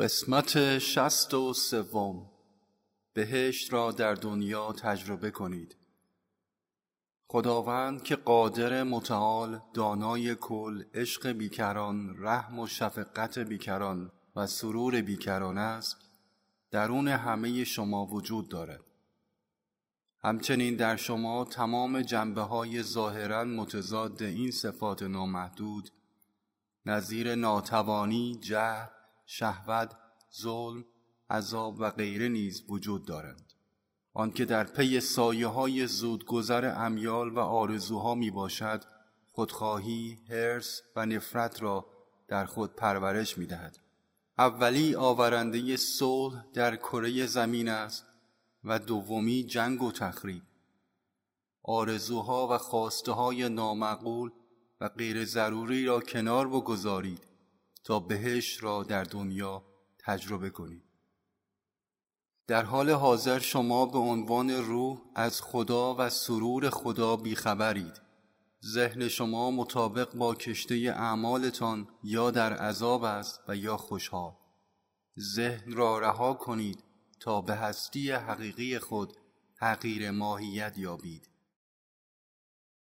قسمت 63 بهشت را در دنیا تجربه کنید. خداوند که قادر متعال، دانای کل، عشق بیکران، رحم و شفقت بیکران و سرور بیکران است، درون همه شما وجود دارد. همچنین در شما تمام جنبه‌های ظاهراً متضاد این صفات نامحدود، نظیر ناتوانی، جهل، شهوت، ظلم، عذاب و غیره نیز وجود دارند، آنکه در پی سایه‌های زودگذر امیال و آرزوها میباشد، خودخواهی، حرص و نفرت را در خود پرورش میدهد. اولی آورنده صلح در کره زمین است و دومی جنگ و تخریب. آرزوها و خواسته‌های نامعقول و غیر ضروری را کنار بگذارید تا بهشت را در دنیا تجربه کنید. در حال حاضر شما به عنوان روح از خدا و سرور خدا بیخبرید. ذهن شما مطابق با کشته اعمالتان یا در عذاب است و یا خوشحال. ذهن را رها کنید تا به هستی حقیقی خود حقیر ماهیت یابید.